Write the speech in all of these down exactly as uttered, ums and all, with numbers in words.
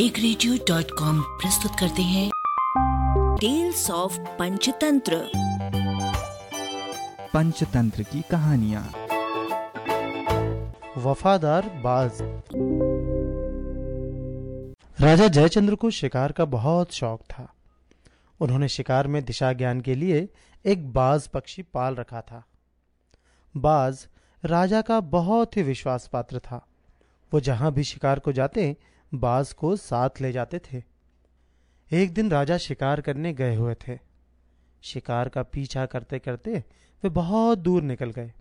एक radio dot com प्रस्तुत करते हैं टेल्स ऑफ पंचतंत्र, पंचतंत्र की कहानियां। वफादार बाज़। राजा जयचंद्र को शिकार का बहुत शौक था। उन्होंने शिकार में दिशा ज्ञान के लिए एक बाज पक्षी पाल रखा था। बाज राजा का बहुत ही विश्वास पात्र था। वो जहां भी शिकार को जाते, बाज को साथ ले जाते थे। एक दिन राजा शिकार करने गए हुए थे। शिकार का पीछा करते करते वे बहुत दूर निकल गए।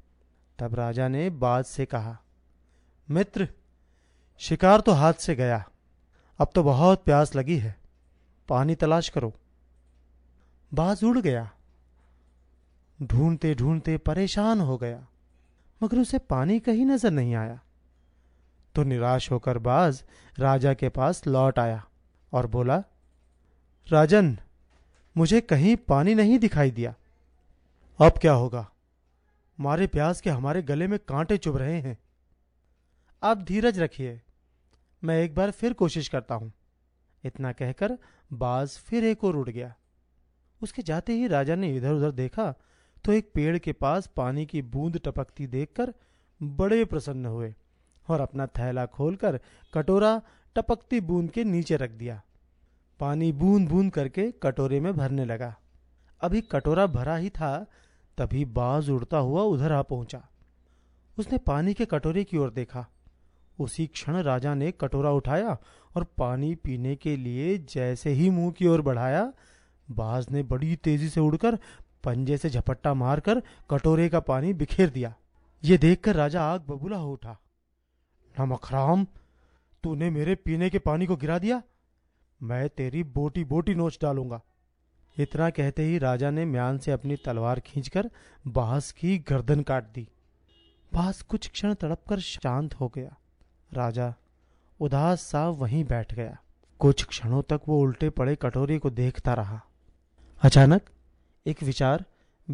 तब राजा ने बाज से कहा, मित्र, शिकार तो हाथ से गया, अब तो बहुत प्यास लगी है, पानी तलाश करो। बाज उड़ गया। ढूंढते ढूंढते परेशान हो गया, मगर उसे पानी कहीं नजर नहीं आया। तो निराश होकर बाज राजा के पास लौट आया और बोला, राजन, मुझे कहीं पानी नहीं दिखाई दिया। अब क्या होगा? मारे प्यास के हमारे गले में कांटे चुभ रहे हैं। आप धीरज रखिए, मैं एक बार फिर कोशिश करता हूं। इतना कहकर बाज फिर एक और उड़ गया। उसके जाते ही राजा ने इधर उधर देखा तो एक पेड़ के पास पानी की बूंद टपकती देखकर बड़े प्रसन्न हुए और अपना थैला खोलकर कटोरा टपकती बूंद के नीचे रख दिया। पानी बूंद बूंद करके कटोरे में भरने लगा। अभी कटोरा भरा ही था, तभी बाज उड़ता हुआ उधर आ पहुंचा। उसने पानी के कटोरे की ओर देखा। उसी क्षण राजा ने कटोरा उठाया और पानी पीने के लिए जैसे ही मुंह की ओर बढ़ाया, बाज ने बड़ी तेजी से उड़कर पंजे से झपट्टा मारकर कटोरे का पानी बिखेर दिया। ये देखकर राजा आग बबूला हो उठा। नमक राम, तूने मेरे पीने के पानी को गिरा दिया, मैं तेरी बोटी बोटी नोच डालूंगा। इतना कहते ही राजा ने म्यान से अपनी तलवार खींचकर बाज की गर्दन काट दी। बाज कुछ क्षण तड़पकर शांत हो गया। राजा उदास सा वहीं बैठ गया। कुछ क्षणों तक वो उल्टे पड़े कटोरे को देखता रहा। अचानक एक विचार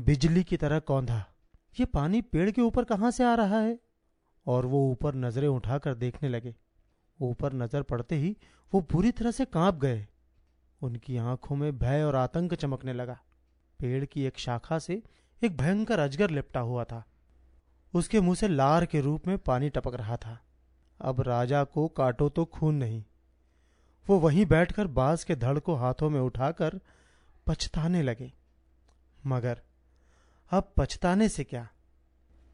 बिजली की तरह कौंधा, ये पानी पेड़ के ऊपर कहाँ से आ रहा है? और वो ऊपर नजरें उठाकर देखने लगे। ऊपर नजर पड़ते ही वो पूरी तरह से कांप गए। उनकी आंखों में भय और आतंक चमकने लगा। पेड़ की एक शाखा से एक भयंकर अजगर लिपटा हुआ था। उसके मुंह से लार के रूप में पानी टपक रहा था। अब राजा को काटो तो खून नहीं। वो वहीं बैठकर बाज के धड़ को हाथों में उठाकर पछताने लगे। मगर अब पछताने से क्या,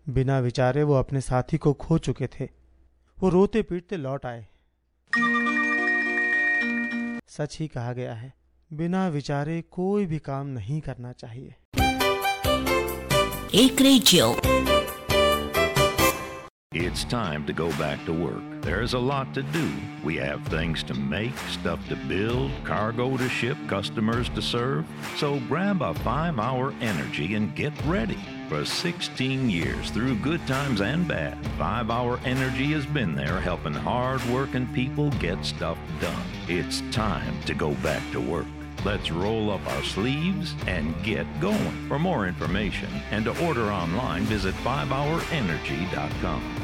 बिना विचारे वो अपने साथी को खो चुके थे। वो रोते पीटते लौट आए। सच ही कहा गया है, बिना विचारे कोई भी काम नहीं करना चाहिए। एक radio. It's time to go back to work. There's a lot to do. We have things to make, stuff to build, cargo to ship, customers to serve. So grab a five hour Energy and get ready. For sixteen years, through good times and bad, five hour Energy has been there helping hard-working people get stuff done. It's time to go back to work. Let's roll up our sleeves and get going. For more information and to order online, visit five hour energy dot com.